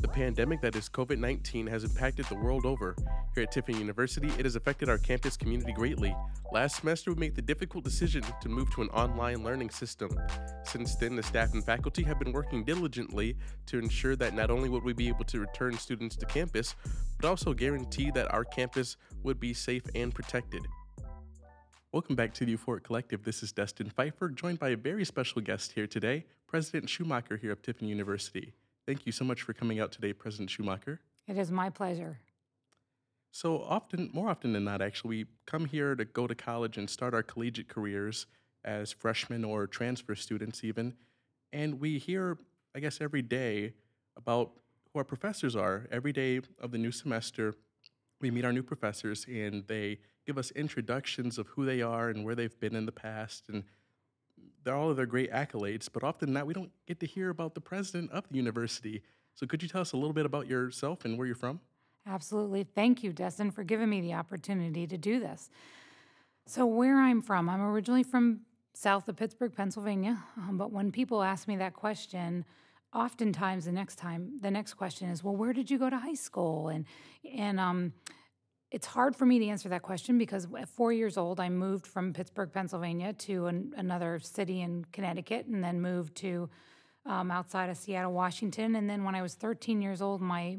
The pandemic that is Covid 19 has impacted the world over. Here at Tiffin University, it has affected our campus community greatly. Last semester, we made the difficult decision to move to an online learning system. Since then, the staff and faculty have been working diligently to ensure that not only would we be able to return students to campus, but also guarantee that our campus would be safe and protected. Welcome back to the Euphoric Collective. This is Dustin Pfeiffer, joined by a very special guest here today, President Schumacher here at Tiffin University. Thank you so much for coming out today, President Schumacher. It is my pleasure. So often, more often than not, actually, we come here to go to college and start our collegiate careers as freshmen or transfer students even. And we hear, I guess, every day about who our professors are. Every day of the new semester, we meet our new professors and they give us introductions of who they are and where they've been in the past and all of their great accolades, but often not, we don't get to hear about the president of the university. So could you tell us a little bit about yourself and where you're from? Absolutely. Thank you, Dustin, for giving me the opportunity to do this. So where I'm from, I'm originally from south of Pittsburgh, Pennsylvania, but when people ask me that question, oftentimes the next question is, well, where did you go to high school? And it's hard for me to answer that question because at 4 years old, I moved from Pittsburgh, Pennsylvania to another city in Connecticut and then moved to outside of Seattle, Washington. And then when I was 13 years old, my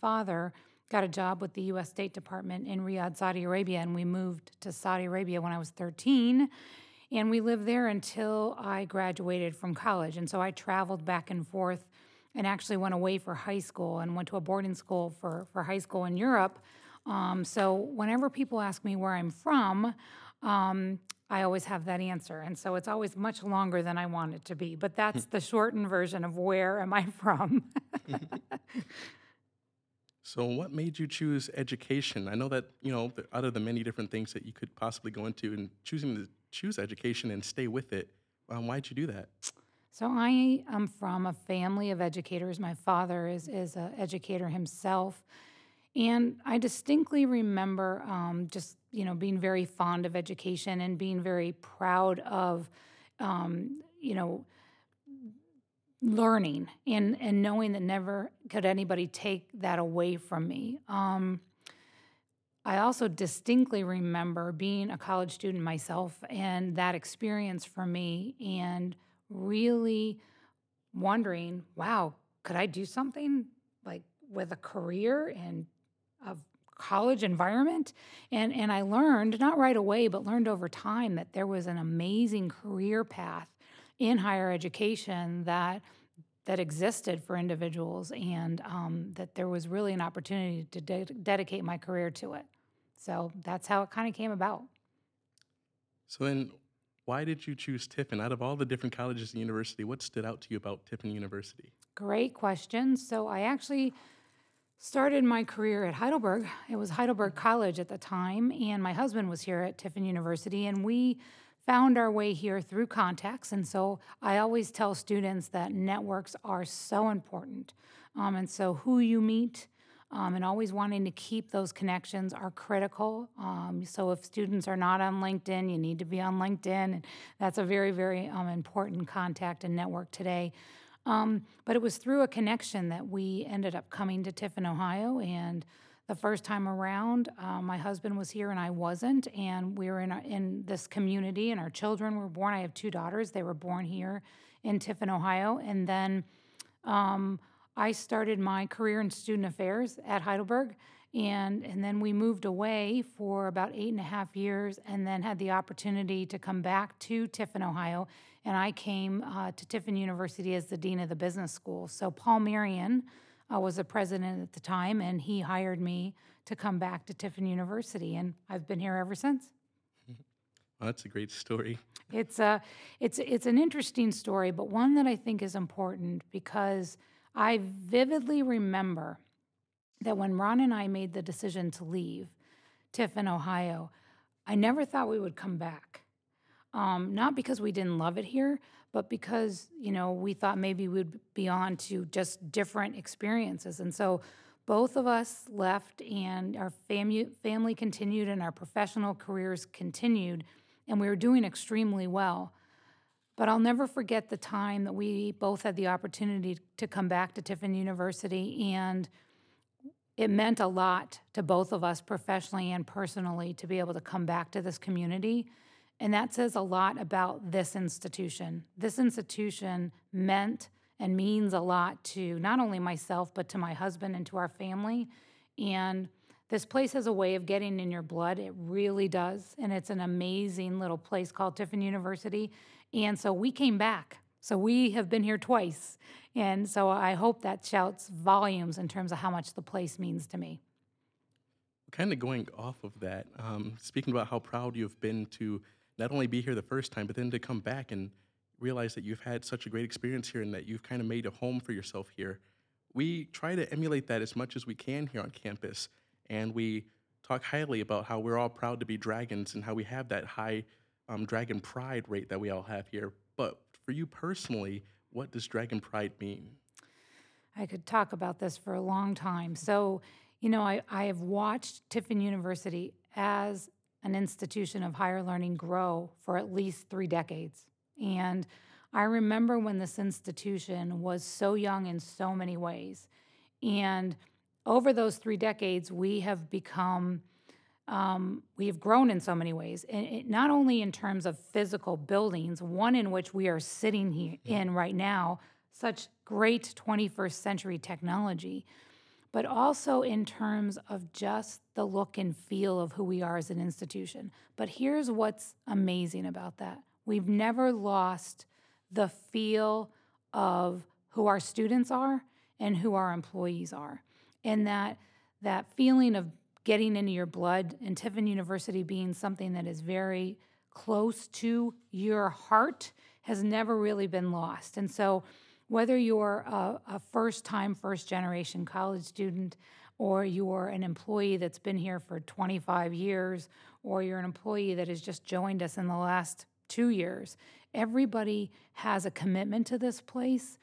father got a job with the U.S. State Department in Riyadh, Saudi Arabia, and we moved to Saudi Arabia when I was 13. And we lived there until I graduated from college. And so I traveled back and forth and actually went away for high school and went to a boarding school for high school in Europe. So whenever people ask me where I'm from, I always have that answer. And so it's always much longer than I want it to be. But that's the shortened version of where am I from. So what made you choose education? I know that, out of the many different things that you could possibly go into and choosing to choose education and stay with it, why'd you do that? So I am from a family of educators. My father is an educator himself. And I distinctly remember being very fond of education and being very proud of, learning and knowing that never could anybody take that away from me. I also distinctly remember being a college student myself and that experience for me and really wondering, wow, could I do something like with a career and a college environment, and I learned, not right away, but learned over time that there was an amazing career path in higher education that existed for individuals, and that there was really an opportunity to dedicate my career to it. So that's how it kind of came about. So then why did you choose Tiffin? Out of all the different colleges and university, what stood out to you about Tiffin University? Great question. So I actually started my career at Heidelberg. It was Heidelberg College at the time, and my husband was here at Tiffin University, and we found our way here through contacts. And so I always tell students that networks are so important. And so who you meet and always wanting to keep those connections are critical. So if students are not on LinkedIn, you need to be on LinkedIn. And that's a very, very important contact and network today. But it was through a connection that we ended up coming to Tiffin, Ohio, and the first time around, my husband was here and I wasn't, and we were in this community, and our children were born. I have two daughters. They were born here in Tiffin, Ohio, and then I started my career in student affairs at Heidelberg, and then we moved away for about 8.5 years and then had the opportunity to come back to Tiffin, Ohio, and I came to Tiffin University as the dean of the business school. So Paul Marion was the president at the time, and he hired me to come back to Tiffin University, and I've been here ever since. Well, that's a great story. It's an interesting story, but one that I think is important because I vividly remember that when Ron and I made the decision to leave Tiffin, Ohio, I never thought we would come back. Not because we didn't love it here, but because, we thought maybe we'd be on to just different experiences. And so both of us left, and our family continued and our professional careers continued, and we were doing extremely well. But I'll never forget the time that we both had the opportunity to come back to Tiffin University, and it meant a lot to both of us professionally and personally to be able to come back to this community. And that says a lot about this institution. This institution meant and means a lot to not only myself, but to my husband and to our family. And this place has a way of getting in your blood. It really does. And it's an amazing little place called Tiffin University. And so we came back. So we have been here twice. And so I hope that shouts volumes in terms of how much the place means to me. Kind of going off of that, speaking about how proud you've been to not only be here the first time, but then to come back and realize that you've had such a great experience here and that you've kind of made a home for yourself here. We try to emulate that as much as we can here on campus. And we talk highly about how we're all proud to be dragons and how we have that high dragon pride rate that we all have here. But for you personally, what does dragon pride mean? I could talk about this for a long time. So, you know, I have watched Tiffin University as an institution of higher learning grow for at least 3 decades. And I remember when this institution was so young in so many ways. And over those 3 decades, we have become, we have grown in so many ways, and not only in terms of physical buildings, one in which we are sitting here in right now, such great 21st century technology, but also in terms of just the look and feel of who we are as an institution. But here's what's amazing about that. We've never lost the feel of who our students are and who our employees are. And that feeling of getting into your blood and Tiffin University being something that is very close to your heart has never really been lost. And so whether you're a first-time, first-generation college student, or you're an employee that's been here for 25 years, or you're an employee that has just joined us in the last 2 years, everybody has a commitment to this place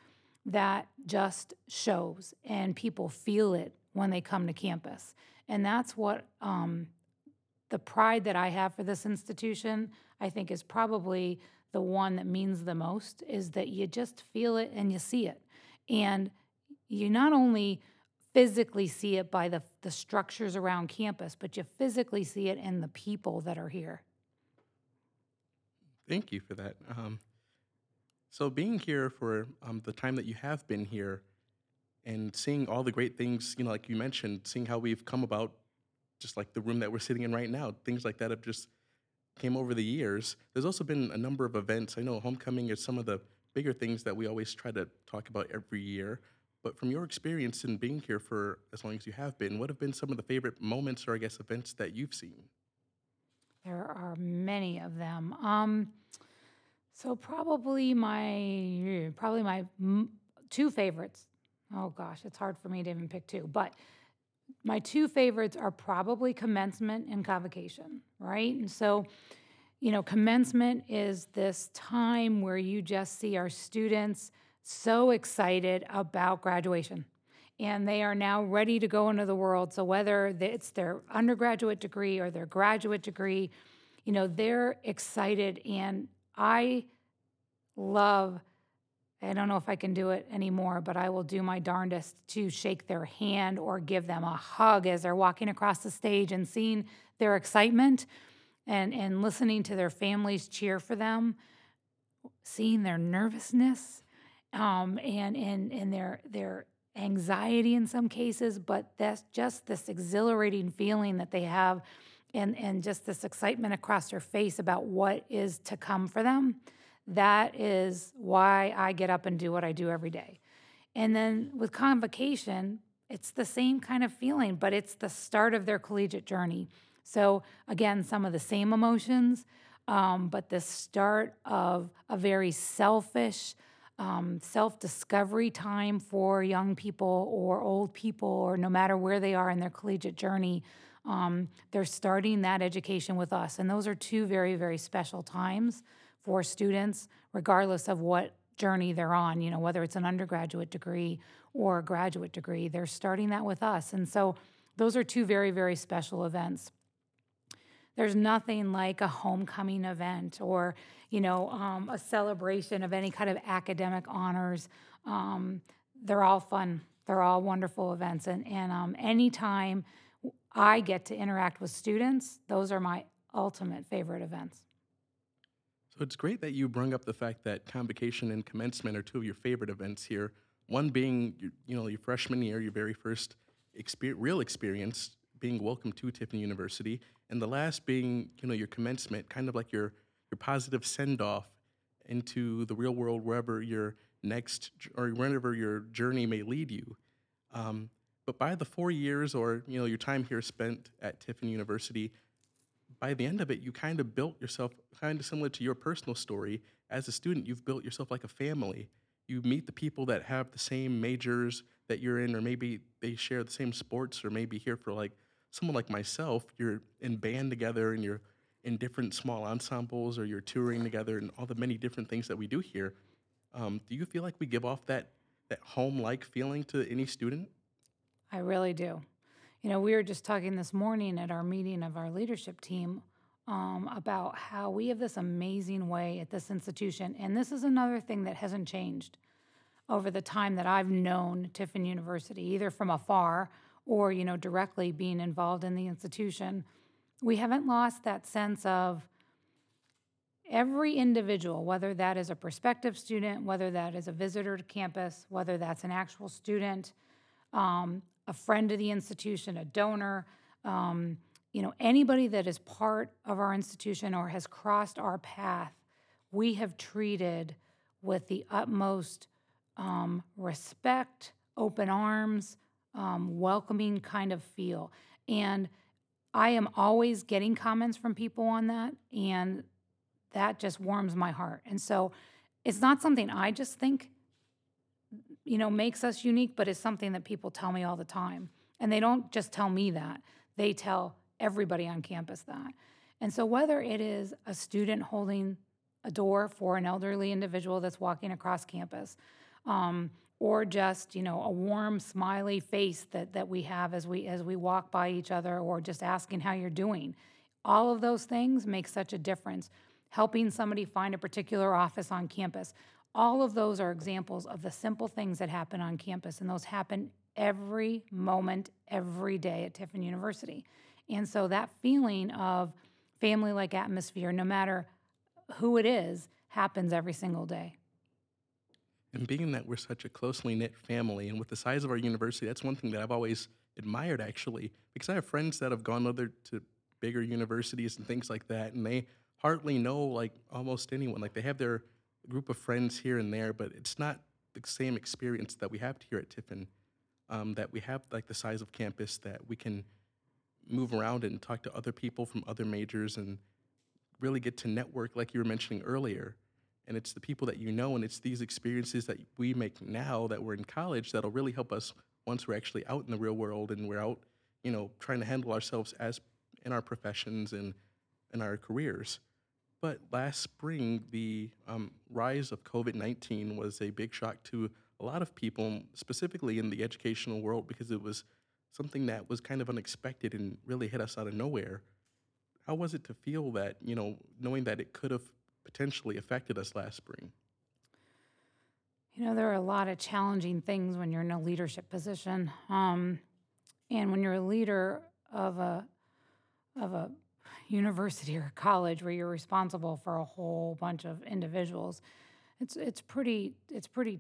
that just shows, and people feel it when they come to campus. And that's what the pride that I have for this institution, I think, is probably the one that means the most, is that you just feel it and you see it. And you not only physically see it by the structures around campus, but you physically see it in the people that are here. Thank you for that. So being here for the time that you have been here, and seeing all the great things, you know, like you mentioned, seeing how we've come about, just like the room that we're sitting in right now, things like that have just came over the years. There's also been a number of events. I know homecoming is some of the bigger things that we always try to talk about every year. But from your experience in being here for as long as you have been, what have been some of the favorite moments or, I guess, events that you've seen? There are many of them. So probably my 2 favorites. Oh, gosh, it's hard for me to even pick 2. But my 2 favorites are probably commencement and convocation, right? And so, you know, commencement is this time where you just see our students so excited about graduation. And they are now ready to go into the world. So whether it's their undergraduate degree or their graduate degree, you know, they're excited. And I don't know if I can do it anymore, but I will do my darndest to shake their hand or give them a hug as they're walking across the stage, and seeing their excitement and listening to their families cheer for them, seeing their nervousness and their anxiety in some cases, but that's just this exhilarating feeling that they have and just this excitement across their face about what is to come for them. That is why I get up and do what I do every day. And then with convocation, it's the same kind of feeling, but it's the start of their collegiate journey. So again, some of the same emotions, but the start of a very selfish, self-discovery time for young people or old people, or no matter where they are in their collegiate journey, they're starting that education with us. And those are 2 very, very special times for students, regardless of what journey they're on, you know, whether it's an undergraduate degree or a graduate degree, they're starting that with us. And so those are 2 very, very special events. There's nothing like a homecoming event or, a celebration of any kind of academic honors. They're all fun. They're all wonderful events. And any time I get to interact with students, those are my ultimate favorite events. So it's great that you bring up the fact that convocation and commencement are two of your favorite events here. One being, your freshman year, your very first real experience being welcomed to Tiffin University, and the last being, your commencement, kind of like your positive send-off into the real world, wherever your next or wherever your journey may lead you. But by the 4 years or, your time here spent at Tiffin University, by the end of it, you kind of built yourself, kind of similar to your personal story. As a student, you've built yourself like a family. You meet the people that have the same majors that you're in, or maybe they share the same sports, or maybe here for like someone like myself, you're in band together and you're in different small ensembles, or you're touring together and all the many different things that we do here. Do you feel like we give off that home-like feeling to any student? I really do. We were just talking this morning at our meeting of our leadership team about how we have this amazing way at this institution. And this is another thing that hasn't changed over the time that I've known Tiffin University, either from afar or, directly being involved in the institution. We haven't lost that sense of every individual, whether that is a prospective student, whether that is a visitor to campus, whether that's an actual student, a friend of the institution, a donor, anybody that is part of our institution or has crossed our path, we have treated with the utmost respect, open arms, welcoming kind of feel. And I am always getting comments from people on that, and that just warms my heart. And so it's not something I just think, makes us unique, but it's something that people tell me all the time. And they don't just tell me that. They tell everybody on campus that. And so whether it is a student holding a door for an elderly individual that's walking across campus, or just, a warm, smiley face that we have as we walk by each other, or just asking how you're doing, all of those things make such a difference. Helping somebody find a particular office on campus, all of those are examples of the simple things that happen on campus, and those happen every moment, every day at Tiffin University. And so that feeling of family-like atmosphere, no matter who it is, happens every single day. And being that we're such a closely knit family, and with the size of our university, that's one thing that I've always admired, actually, because I have friends that have gone other to bigger universities and things like that, and they hardly know like almost anyone. Like they have their group of friends here and there, but it's not the same experience that we have here at Tiffin, that we have like the size of campus that we can move around and talk to other people from other majors and really get to network like you were mentioning earlier. And it's the people that you know, and it's these experiences that we make now that we're in college that'll really help us once we're actually out in the real world and we're out, trying to handle ourselves as in our professions and in our careers. But last spring, the rise of COVID 19 was a big shock to a lot of people, specifically in the educational world, because it was something that was kind of unexpected and really hit us out of nowhere. How was it to feel that, knowing that it could have potentially affected us last spring? There are a lot of challenging things when you're in a leadership position. And when you're a leader of a university or college where you're responsible for a whole bunch of individuals, it's pretty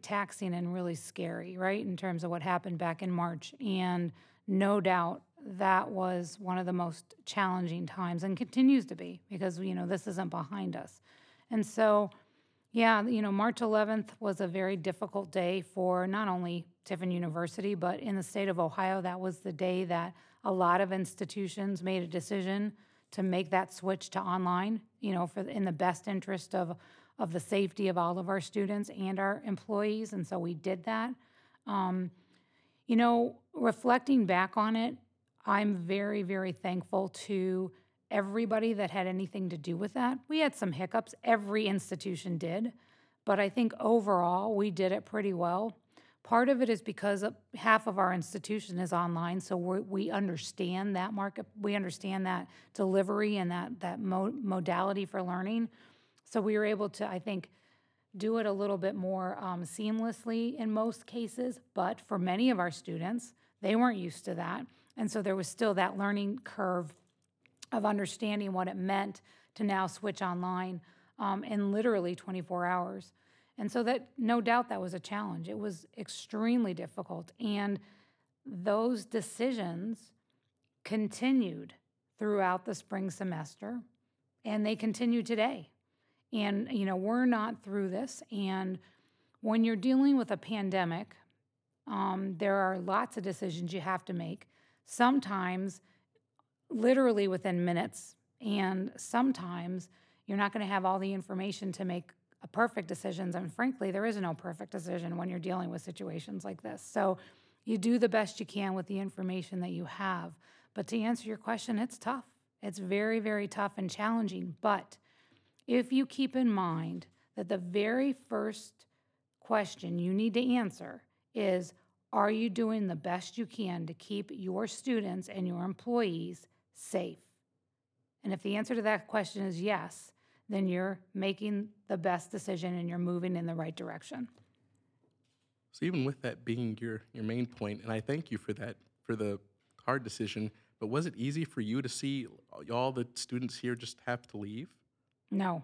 taxing and really scary, right, in terms of what happened back in March. And no doubt that was one of the most challenging times, and continues to be, because, this isn't behind us. And so, March 11th was a very difficult day for not only Tiffin University, but in the state of Ohio. That was the day that a lot of institutions made a decision to make that switch to online, in the best interest of the safety of all of our students and our employees. And so we did that. Reflecting back on it, I'm very, very thankful to everybody that had anything to do with that. We had some hiccups. Every institution did. But I think overall, we did it pretty well. Part of it is because half of our institution is online, so we understand that market. We understand that delivery and that modality for learning. So we were able to, I think, do it a little bit more seamlessly in most cases. But for many of our students, they weren't used to that. And so there was still that learning curve of understanding what it meant to now switch online in literally 24 hours. And so that, no doubt, that was a challenge. It was extremely difficult. And those decisions continued throughout the spring semester, and they continue today. And, you know, we're not through this. And when you're dealing with a pandemic, there are lots of decisions you have to make, sometimes literally within minutes, and sometimes you're not going to have all the information to make perfect decisions, and frankly, there is no perfect decision when you're dealing with situations like this. So you do the best you can with the information that you have. But to answer your question, it's tough. It's very, very tough and challenging. But if you keep in mind that the very first question you need to answer is, are you doing the best you can to keep your students and your employees safe? And if the answer to that question is yes, then you're making the best decision and you're moving in the right direction. So even with that being your main point, and I thank you for that, for the hard decision, but was it easy for you to see all the students here just have to leave? No.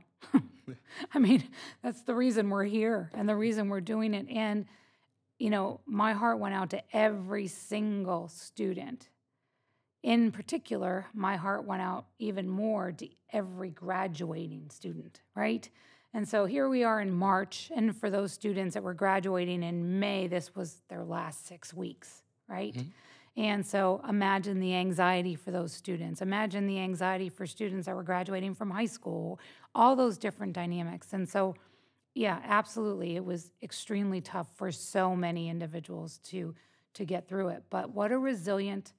I mean, that's the reason we're here and the reason we're doing it. And, you know, my heart went out to every single student. In particular, my heart went out even more to every graduating student, right? And so here we are in March, and for those students that were graduating in May, this was their last 6 weeks, right? Mm-hmm. And so imagine the anxiety for those students. Imagine the anxiety for students that were graduating from high school, all those different dynamics. And so, yeah, absolutely, it was extremely tough for so many individuals to get through it. But what a resilient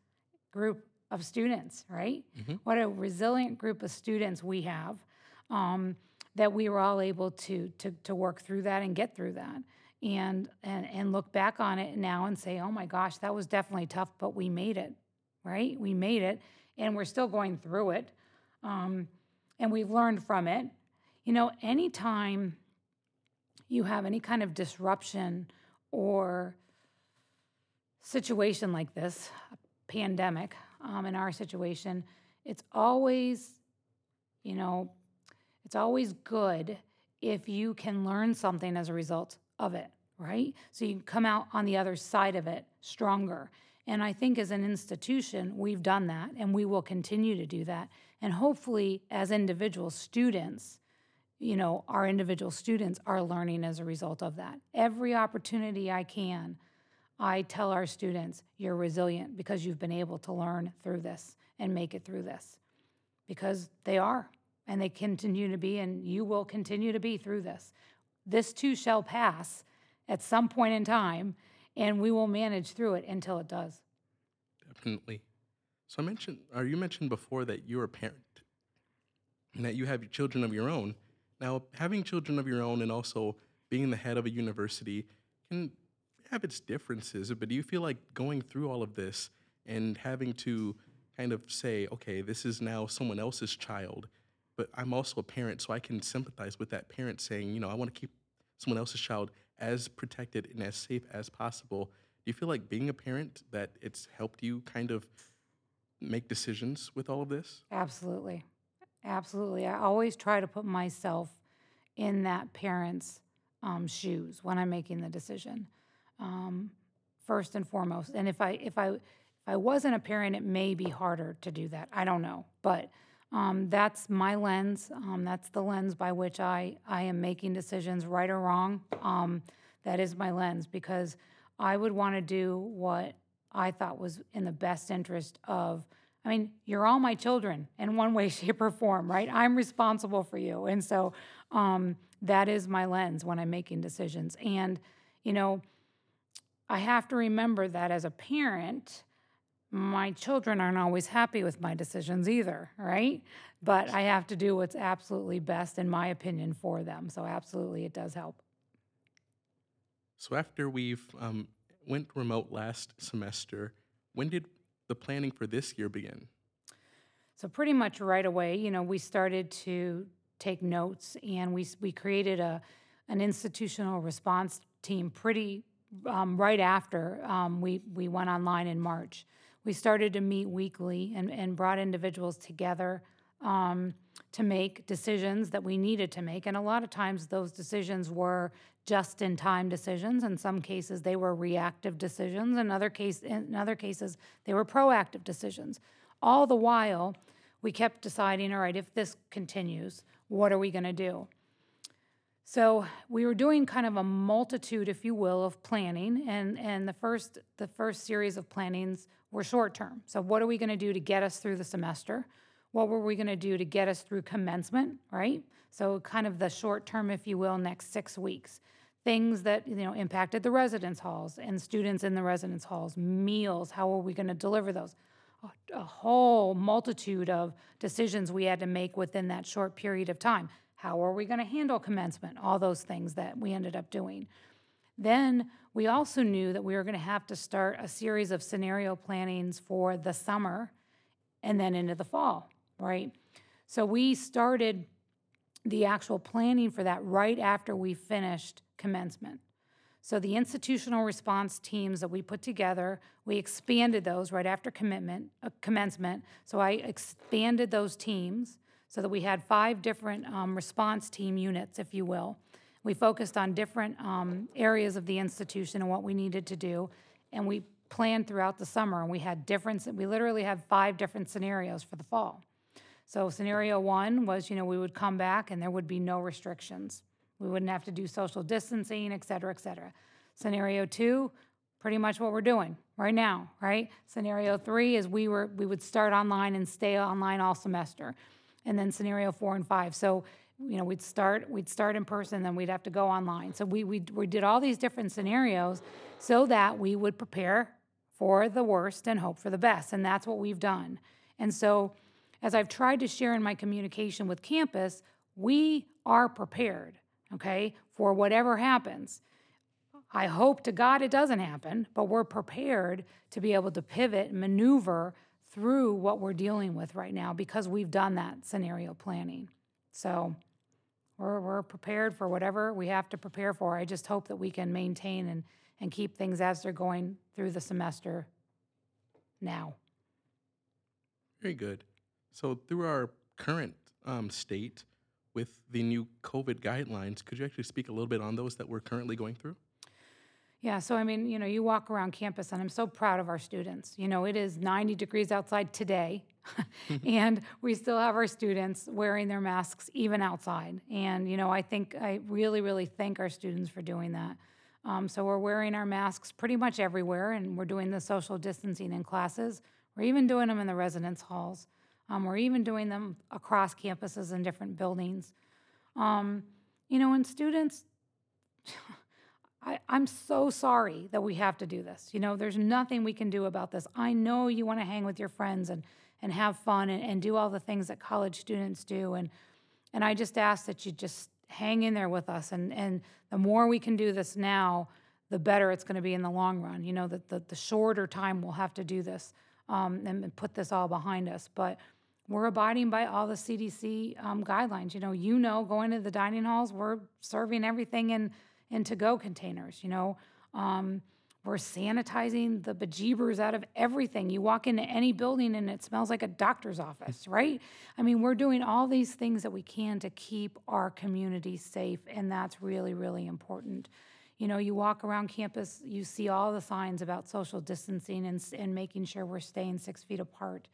group of students, right? Mm-hmm. What a resilient group of students we have, that we were all able to work through that and get through that, and look back on it now and say, oh my gosh, that was definitely tough, but we made it, right? We made it, and we're still going through it, and we've learned from it. You know, anytime you have any kind of disruption or situation like this, pandemic, in our situation, it's always good if you can learn something as a result of it, right? So you can come out on the other side of it stronger. And I think as an institution, we've done that, and we will continue to do that. And hopefully, as individual students, you know, our individual students are learning as a result of that. Every opportunity I can, I tell our students, you're resilient because you've been able to learn through this and make it through this, because they are, and they continue to be, and you will continue to be through this. This too shall pass at some point in time, and we will manage through it until it does. Definitely. So you mentioned before that you're a parent and that you have children of your own. Now, having children of your own and also being the head of a university can have its differences, but do you feel like going through all of this and having to kind of say, okay, this is now someone else's child, but I'm also a parent, so I can sympathize with that parent saying, you know, I want to keep someone else's child as protected and as safe as possible. Do you feel like being a parent that it's helped you kind of make decisions with all of this? Absolutely. Absolutely. I always try to put myself in that parent's shoes when I'm making the decision. First and foremost, and if I wasn't a parent, it may be harder to do that. I don't know, but that's my lens. That's the lens by which I am making decisions, right or wrong. That is my lens, because I would want to do what I thought was in the best interest of. I mean, you're all my children in one way, shape, or form, right? I'm responsible for you, and so that is my lens when I'm making decisions, and you know. I have to remember that as a parent, my children aren't always happy with my decisions either, right? But I have to do what's absolutely best, in my opinion, for them. So absolutely, it does help. So after we've went remote last semester. When did the planning for this year begin? So pretty much right away, we started to take notes, and we created an institutional response team pretty right after we went online in March. We started to meet weekly and brought individuals together to make decisions that we needed to make. And a lot of times those decisions were just-in-time decisions. In some cases, they were reactive decisions. In other cases, they were proactive decisions. All the while, we kept deciding, all right, if this continues, what are we going to do? So we were doing kind of a multitude, if you will, of planning, and the first series of plannings were short-term. So what are we going to do to get us through the semester? What were we going to do to get us through commencement, right? So kind of the short-term, if you will, next 6 weeks. Things that, impacted the residence halls and students in the residence halls, meals, how are we going to deliver those? A whole multitude of decisions we had to make within that short period of time. How are we going to handle commencement? All those things that we ended up doing. Then we also knew that we were going to have to start a series of scenario plannings for the summer and then into the fall, right? So we started the actual planning for that right after we finished commencement. So the institutional response teams that we put together, we expanded those right after commencement. So I expanded those teams so that we had 5 different response team units, if you will. We focused on different areas of the institution and what we needed to do, and we planned throughout the summer, and we literally had 5 different scenarios for the fall. So scenario 1 was, we would come back and there would be no restrictions. We wouldn't have to do social distancing, et cetera, et cetera. Scenario 2, pretty much what we're doing right now, right? Scenario 3 is we would start online and stay online all semester. And then scenario 4 and 5. So, we'd start in person, then we'd have to go online. So we did all these different scenarios so that we would prepare for the worst and hope for the best. And that's what we've done. And so as I've tried to share in my communication with campus, we are prepared, okay, for whatever happens. I hope to God it doesn't happen, but we're prepared to be able to pivot and maneuver through what we're dealing with right now because we've done that scenario planning. So we're prepared for whatever we have to prepare for. I just hope that we can maintain and keep things as they're going through the semester now. Very good. So through our current state with the new COVID guidelines, could you actually speak a little bit on those that we're currently going through? Yeah, so you walk around campus, and I'm so proud of our students. It is 90 degrees outside today, and we still have our students wearing their masks even outside. And, I think I really, really thank our students for doing that. So we're wearing our masks pretty much everywhere, and we're doing the social distancing in classes. We're even doing them in the residence halls. We're even doing them across campuses in different buildings. And students... I'm so sorry that we have to do this. There's nothing we can do about this. I know you want to hang with your friends and have fun and do all the things that college students do. And I just ask that you just hang in there with us. And the more we can do this now, the better it's going to be in the long run. That the shorter time we'll have to do this and put this all behind us. But we're abiding by all the CDC guidelines. Going to the dining halls, we're serving everything in to-go containers, We're sanitizing the bejeebers out of everything. You walk into any building and it smells like a doctor's office, right? We're doing all these things that we can to keep our community safe, and that's really, really important. You walk around campus, you see all the signs about social distancing and making sure we're staying 6 feet apart.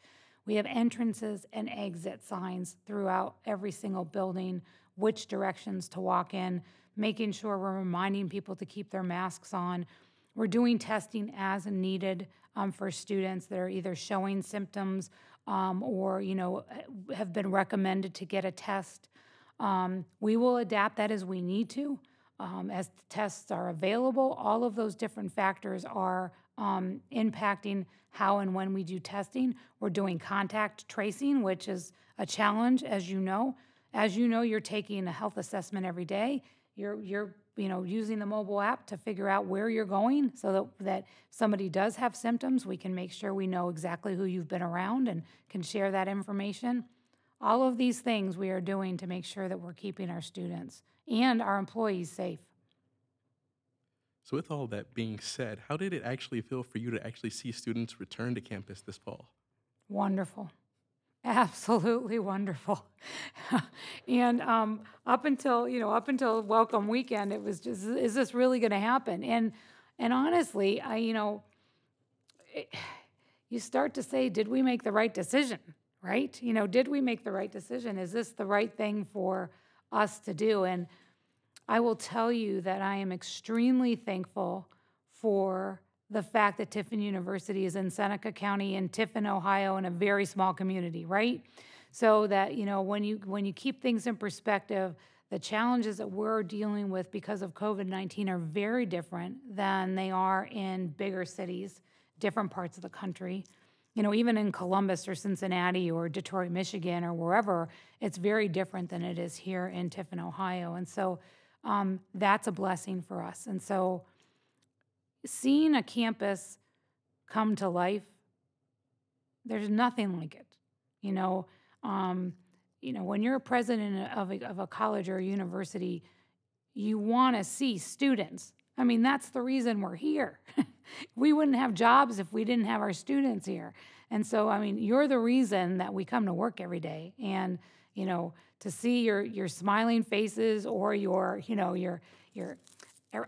We have entrances and exit signs throughout every single building, which directions to walk in, making sure we're reminding people to keep their masks on. We're doing testing as needed for students that are either showing symptoms or, have been recommended to get a test. We will adapt that as we need to. As tests are available, all of those different factors are impacting how and when we do testing. We're doing contact tracing, which is a challenge, as you know. You're taking a health assessment every day. You're you know, using the mobile app to figure out where you're going so that somebody does have symptoms, we can make sure we know exactly who you've been around and can share that information. All of these things we are doing to make sure that we're keeping our students and our employees safe. So with all that being said, how did it actually feel for you to actually see students return to campus this fall? Wonderful. Absolutely wonderful. And up until welcome weekend, it was just, is this really going to happen? And honestly, you start to say, did we make the right decision, right? Did we make the right decision? Is this the right thing for us to do? And I will tell you that I am extremely thankful for the fact that Tiffin University is in Seneca County in Tiffin, Ohio, in a very small community, right? So that, when you keep things in perspective, the challenges that we're dealing with because of COVID 19 are very different than they are in bigger cities, different parts of the country. Even in Columbus or Cincinnati or Detroit, Michigan or wherever, it's very different than it is here in Tiffin, Ohio. And so that's a blessing for us. And so seeing a campus come to life, there's nothing like it. When you're a president of a college or a university, you want to see students. I mean, that's the reason we're here. We wouldn't have jobs if we didn't have our students here. And so, you're the reason that we come to work every day. And to see your smiling faces or your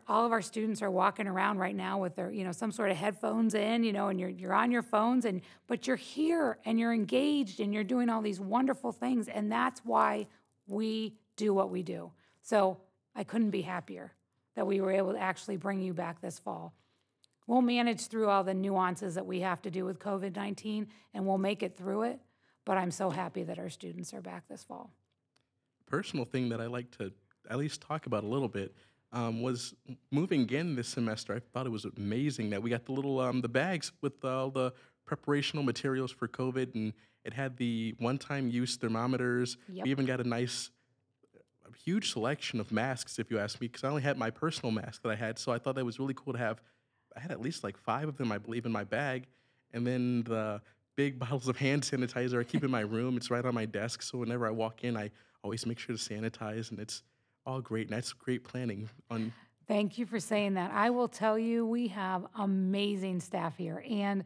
all of our students are walking around right now with their, some sort of headphones in, and you're on your phones, but you're here and you're engaged and you're doing all these wonderful things, and that's why we do what we do. So I couldn't be happier that we were able to actually bring you back this fall. We'll manage through all the nuances that we have to do with COVID-19, and we'll make it through it, but I'm so happy that our students are back this fall. Personal thing that I like to at least talk about a little bit was moving again this semester. I thought it was amazing that we got the little the bags with all the preparational materials for COVID, and it had the one-time use thermometers. Yep. We even got a huge selection of masks, if you ask me, because I only had my personal mask that I had, so I thought that was really cool to have. I had at least 5 of them, I believe, in my bag, and then the big bottles of hand sanitizer I keep in my room. It's right on my desk, so whenever I walk in, I always make sure to sanitize, and it's all great, and that's great planning. Thank you for saying that. I will tell you, we have amazing staff here. And,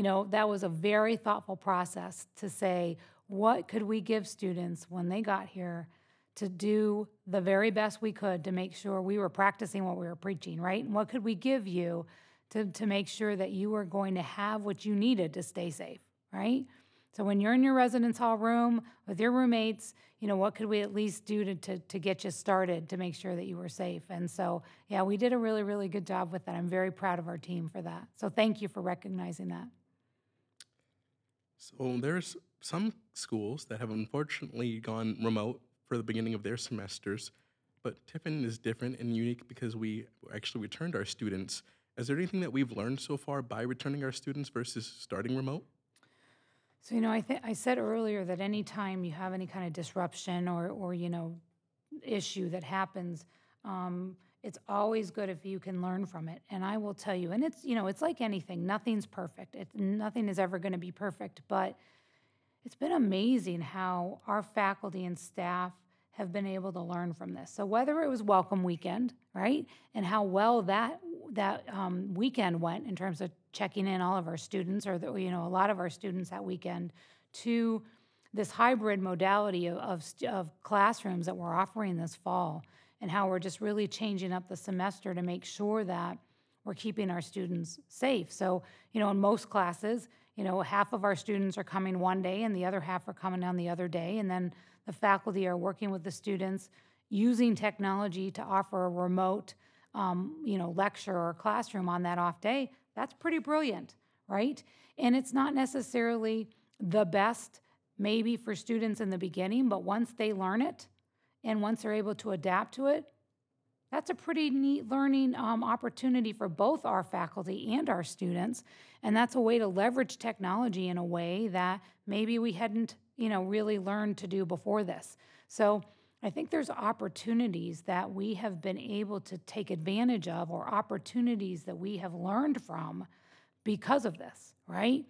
that was a very thoughtful process to say, what could we give students when they got here to do the very best we could to make sure we were practicing what we were preaching, right? And what could we give you to make sure that you were going to have what you needed to stay safe, right? So when you're in your residence hall room with your roommates, what could we at least do to get you started to make sure that you were safe? And so, yeah, we did a really, really good job with that. I'm very proud of our team for that. So thank you for recognizing that. So there's some schools that have unfortunately gone remote for the beginning of their semesters, but Tiffin is different and unique because we actually returned our students. Is there anything that we've learned so far by returning our students versus starting remote? So, I said earlier that any time you have any kind of disruption or issue that happens, it's always good if you can learn from it. And I will tell you, and it's, it's like anything, nothing's perfect. Nothing is ever going to be perfect, but it's been amazing how our faculty and staff have been able to learn from this. So whether it was welcome weekend, right, and how well that weekend went in terms of checking in all of our students a lot of our students that weekend to this hybrid modality of classrooms that we're offering this fall, and how we're just really changing up the semester to make sure that we're keeping our students safe. So, in most classes, half of our students are coming one day and the other half are coming on the other day, and then the faculty are working with the students using technology to offer a remote lecture or classroom on that off day. That's pretty brilliant, right? And it's not necessarily the best maybe for students in the beginning, but once they learn it and once they're able to adapt to it, that's a pretty neat learning opportunity for both our faculty and our students. And that's a way to leverage technology in a way that maybe we hadn't really learned to do before this. So I think there's opportunities that we have been able to take advantage of, or opportunities that we have learned from because of this, right?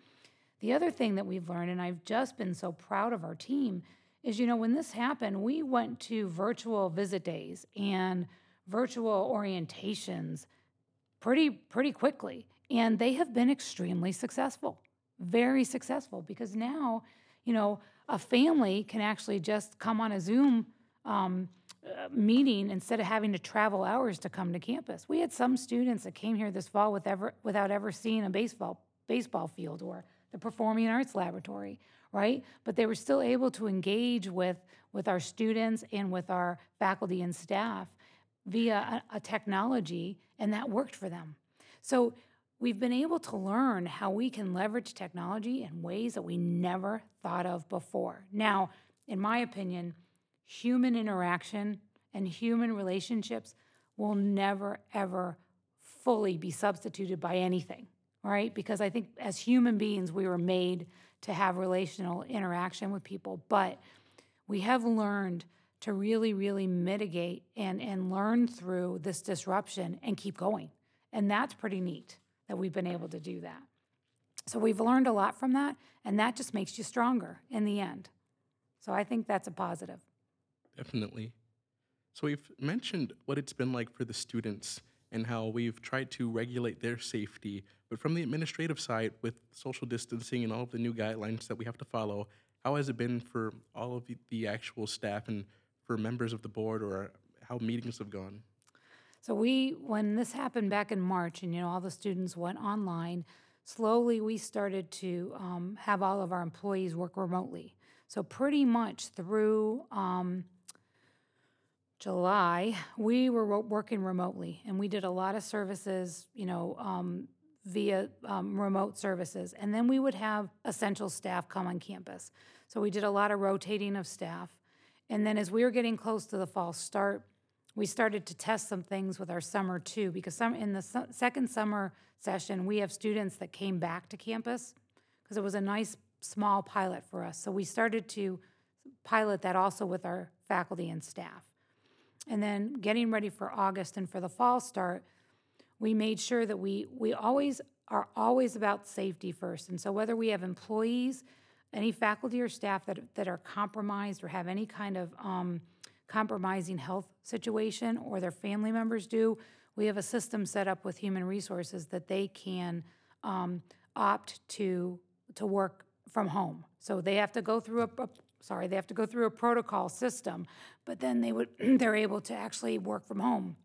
The other thing that we've learned, and I've just been so proud of our team, is, you know, when this happened, we went to virtual visit days and virtual orientations pretty quickly. And they have been extremely successful, very successful, because now, you know, a family can actually just come on a Zoom meeting instead of having to travel hours to come to campus. We had some students that came here this fall without ever seeing a baseball field or the Performing Arts Laboratory, right? But they were still able to engage with our students and with our faculty and staff via a technology, and that worked for them. So we've been able to learn how we can leverage technology in ways that we never thought of before. Now, in my opinion, human interaction and human relationships will never, ever fully be substituted by anything, right? Because I think as human beings, we were made to have relational interaction with people, but we have learned to really, really mitigate and learn through this disruption and keep going. And that's pretty neat that we've been able to do that. So we've learned a lot from that, and that just makes you stronger in the end. So I think that's a positive. Definitely. So we've mentioned what it's been like for the students and how we've tried to regulate their safety, but from the administrative side, with social distancing and all of the new guidelines that we have to follow, how has it been for all of the actual staff and for members of the board, or how meetings have gone? So when this happened back in March, and, you know, all the students went online, slowly we started to have all of our employees work remotely. So pretty much through July, we were working remotely, and we did a lot of services, you know, via remote services. And then we would have essential staff come on campus. So we did a lot of rotating of staff. And then as we were getting close to the fall start, we started to test some things with our summer too, because in the second summer session, we have students that came back to campus because it was a nice small pilot for us. So we started to pilot that also with our faculty and staff. And then getting ready for August and for the fall start, we made sure that we always are always about safety first. And so whether we have employees, any faculty or staff that are compromised or have any kind of compromising health situation, or their family members do, we have a system set up with human resources that they can opt to work from home. So they have to go through a protocol system, but then they're able to actually work from home,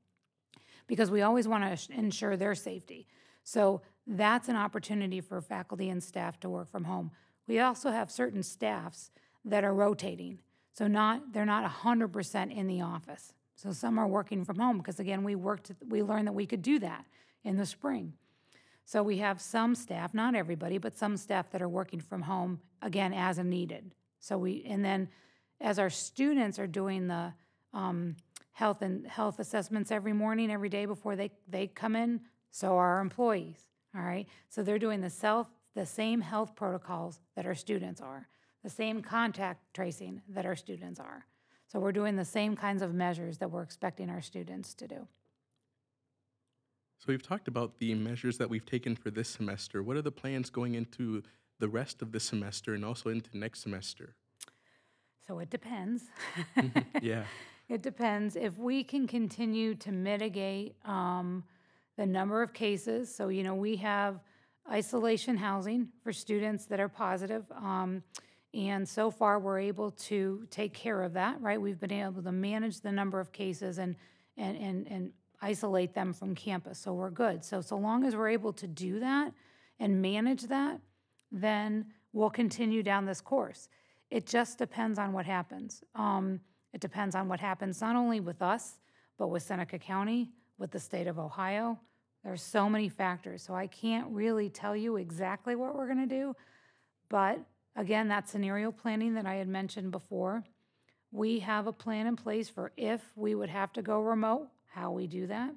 because we always want to ensure their safety. So that's an opportunity for faculty and staff to work from home. We also have certain staffs that are rotating. So they're not 100% in the office. So some are working from home, because again, we learned that we could do that in the spring. So we have some staff, not everybody, but some staff that are working from home, again, as needed. So and then as our students are doing the health assessments every day before they come in, so are our employees, all right? So they're doing the same health protocols that our students are, the same contact tracing that our students are. So we're doing the same kinds of measures that we're expecting our students to do. So we've talked about the measures that we've taken for this semester. What are the plans going into the rest of the semester and also into next semester? So it depends. Yeah. It depends. If we can continue to mitigate the number of cases, so, you know, we have isolation housing for students that are positive, and so far we're able to take care of that, right? We've been able to manage the number of cases and isolate them from campus, so we're good. So long as we're able to do that and manage that, then we'll continue down this course. It just depends on what happens. It depends on what happens not only with us, but with Seneca County, with the state of Ohio. There are so many factors, so I can't really tell you exactly what we're going to do. But again, that scenario planning that I had mentioned before, we have a plan in place for if we would have to go remote, how we do that.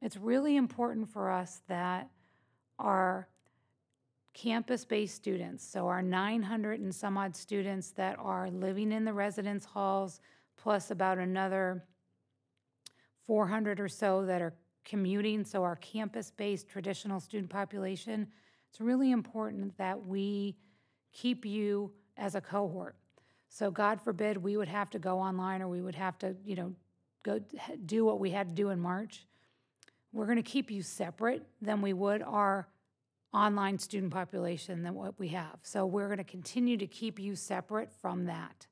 It's really important for us that our campus-based students. So our 900 and some odd students that are living in the residence halls, plus about another 400 or so that are commuting. So our campus-based traditional student population, it's really important that we keep you as a cohort. So God forbid we would have to go online, or we would have to, go do what we had to do in March. We're going to keep you separate than we would our online student population than what we have. So we're going to continue to keep you separate from that.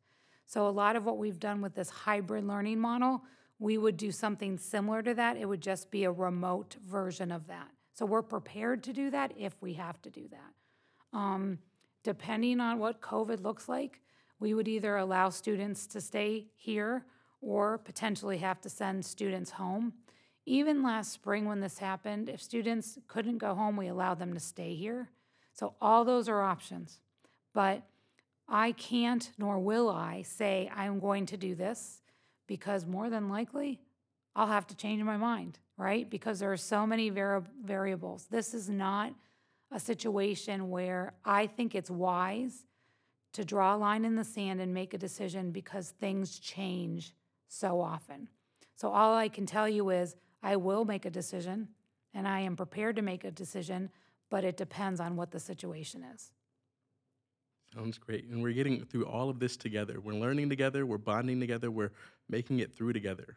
So a lot of what we've done with this hybrid learning model, we would do something similar to that. It would just be a remote version of that. So we're prepared to do that if we have to do that. Depending on what COVID looks like, we would either allow students to stay here or potentially have to send students home. Even last spring when this happened, if students couldn't go home, we allowed them to stay here. So all those are options. But I can't, nor will I, say I'm going to do this, because more than likely I'll have to change my mind, right? Because there are so many variables. This is not a situation where I think it's wise to draw a line in the sand and make a decision, because things change so often. So all I can tell you is I will make a decision, and I am prepared to make a decision, but it depends on what the situation is. Sounds great. And we're getting through all of this together. We're learning together. We're bonding together. We're making it through together.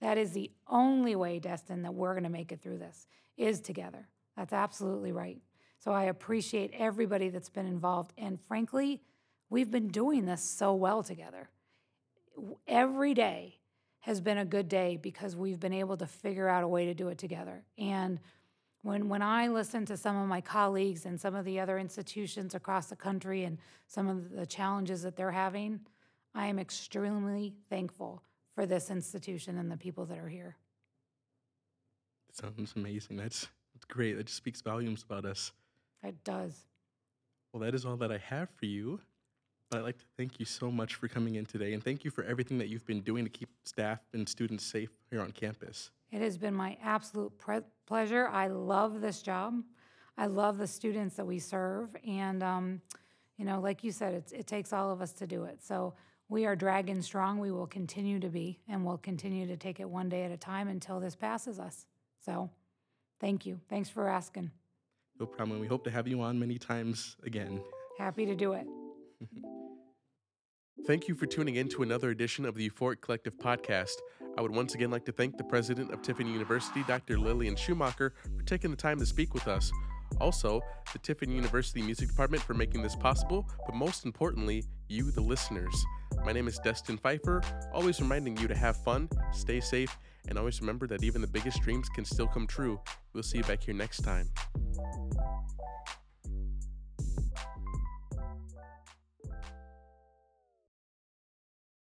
That is the only way, Destin, that we're going to make it through this, is together. That's absolutely right. So I appreciate everybody that's been involved. And frankly, we've been doing this so well together. Every day has been a good day because we've been able to figure out a way to do it together. And when I listen to some of my colleagues and some of the other institutions across the country and some of the challenges that they're having, I am extremely thankful for this institution and the people that are here. Sounds amazing. That's great. That just speaks volumes about us. It does. Well, that is all that I have for you. But I'd like to thank you so much for coming in today, and thank you for everything that you've been doing to keep staff and students safe here on campus. It has been my absolute pleasure. I love this job. I love the students that we serve. And, like you said, it takes all of us to do it. So we are dragging strong. We will continue to be, and we'll continue to take it one day at a time until this passes us. So thank you. Thanks for asking. No problem. We hope to have you on many times again. Happy to do it. Thank you for tuning in to another edition of the Euphoric Collective podcast. I would once again like to thank the president of Tiffin University, Dr. Lillian Schumacher, for taking the time to speak with us. Also, the Tiffin University Music Department for making this possible, but most importantly, you, the listeners. My name is Dustin Pfeiffer, always reminding you to have fun, stay safe, and always remember that even the biggest dreams can still come true. We'll see you back here next time.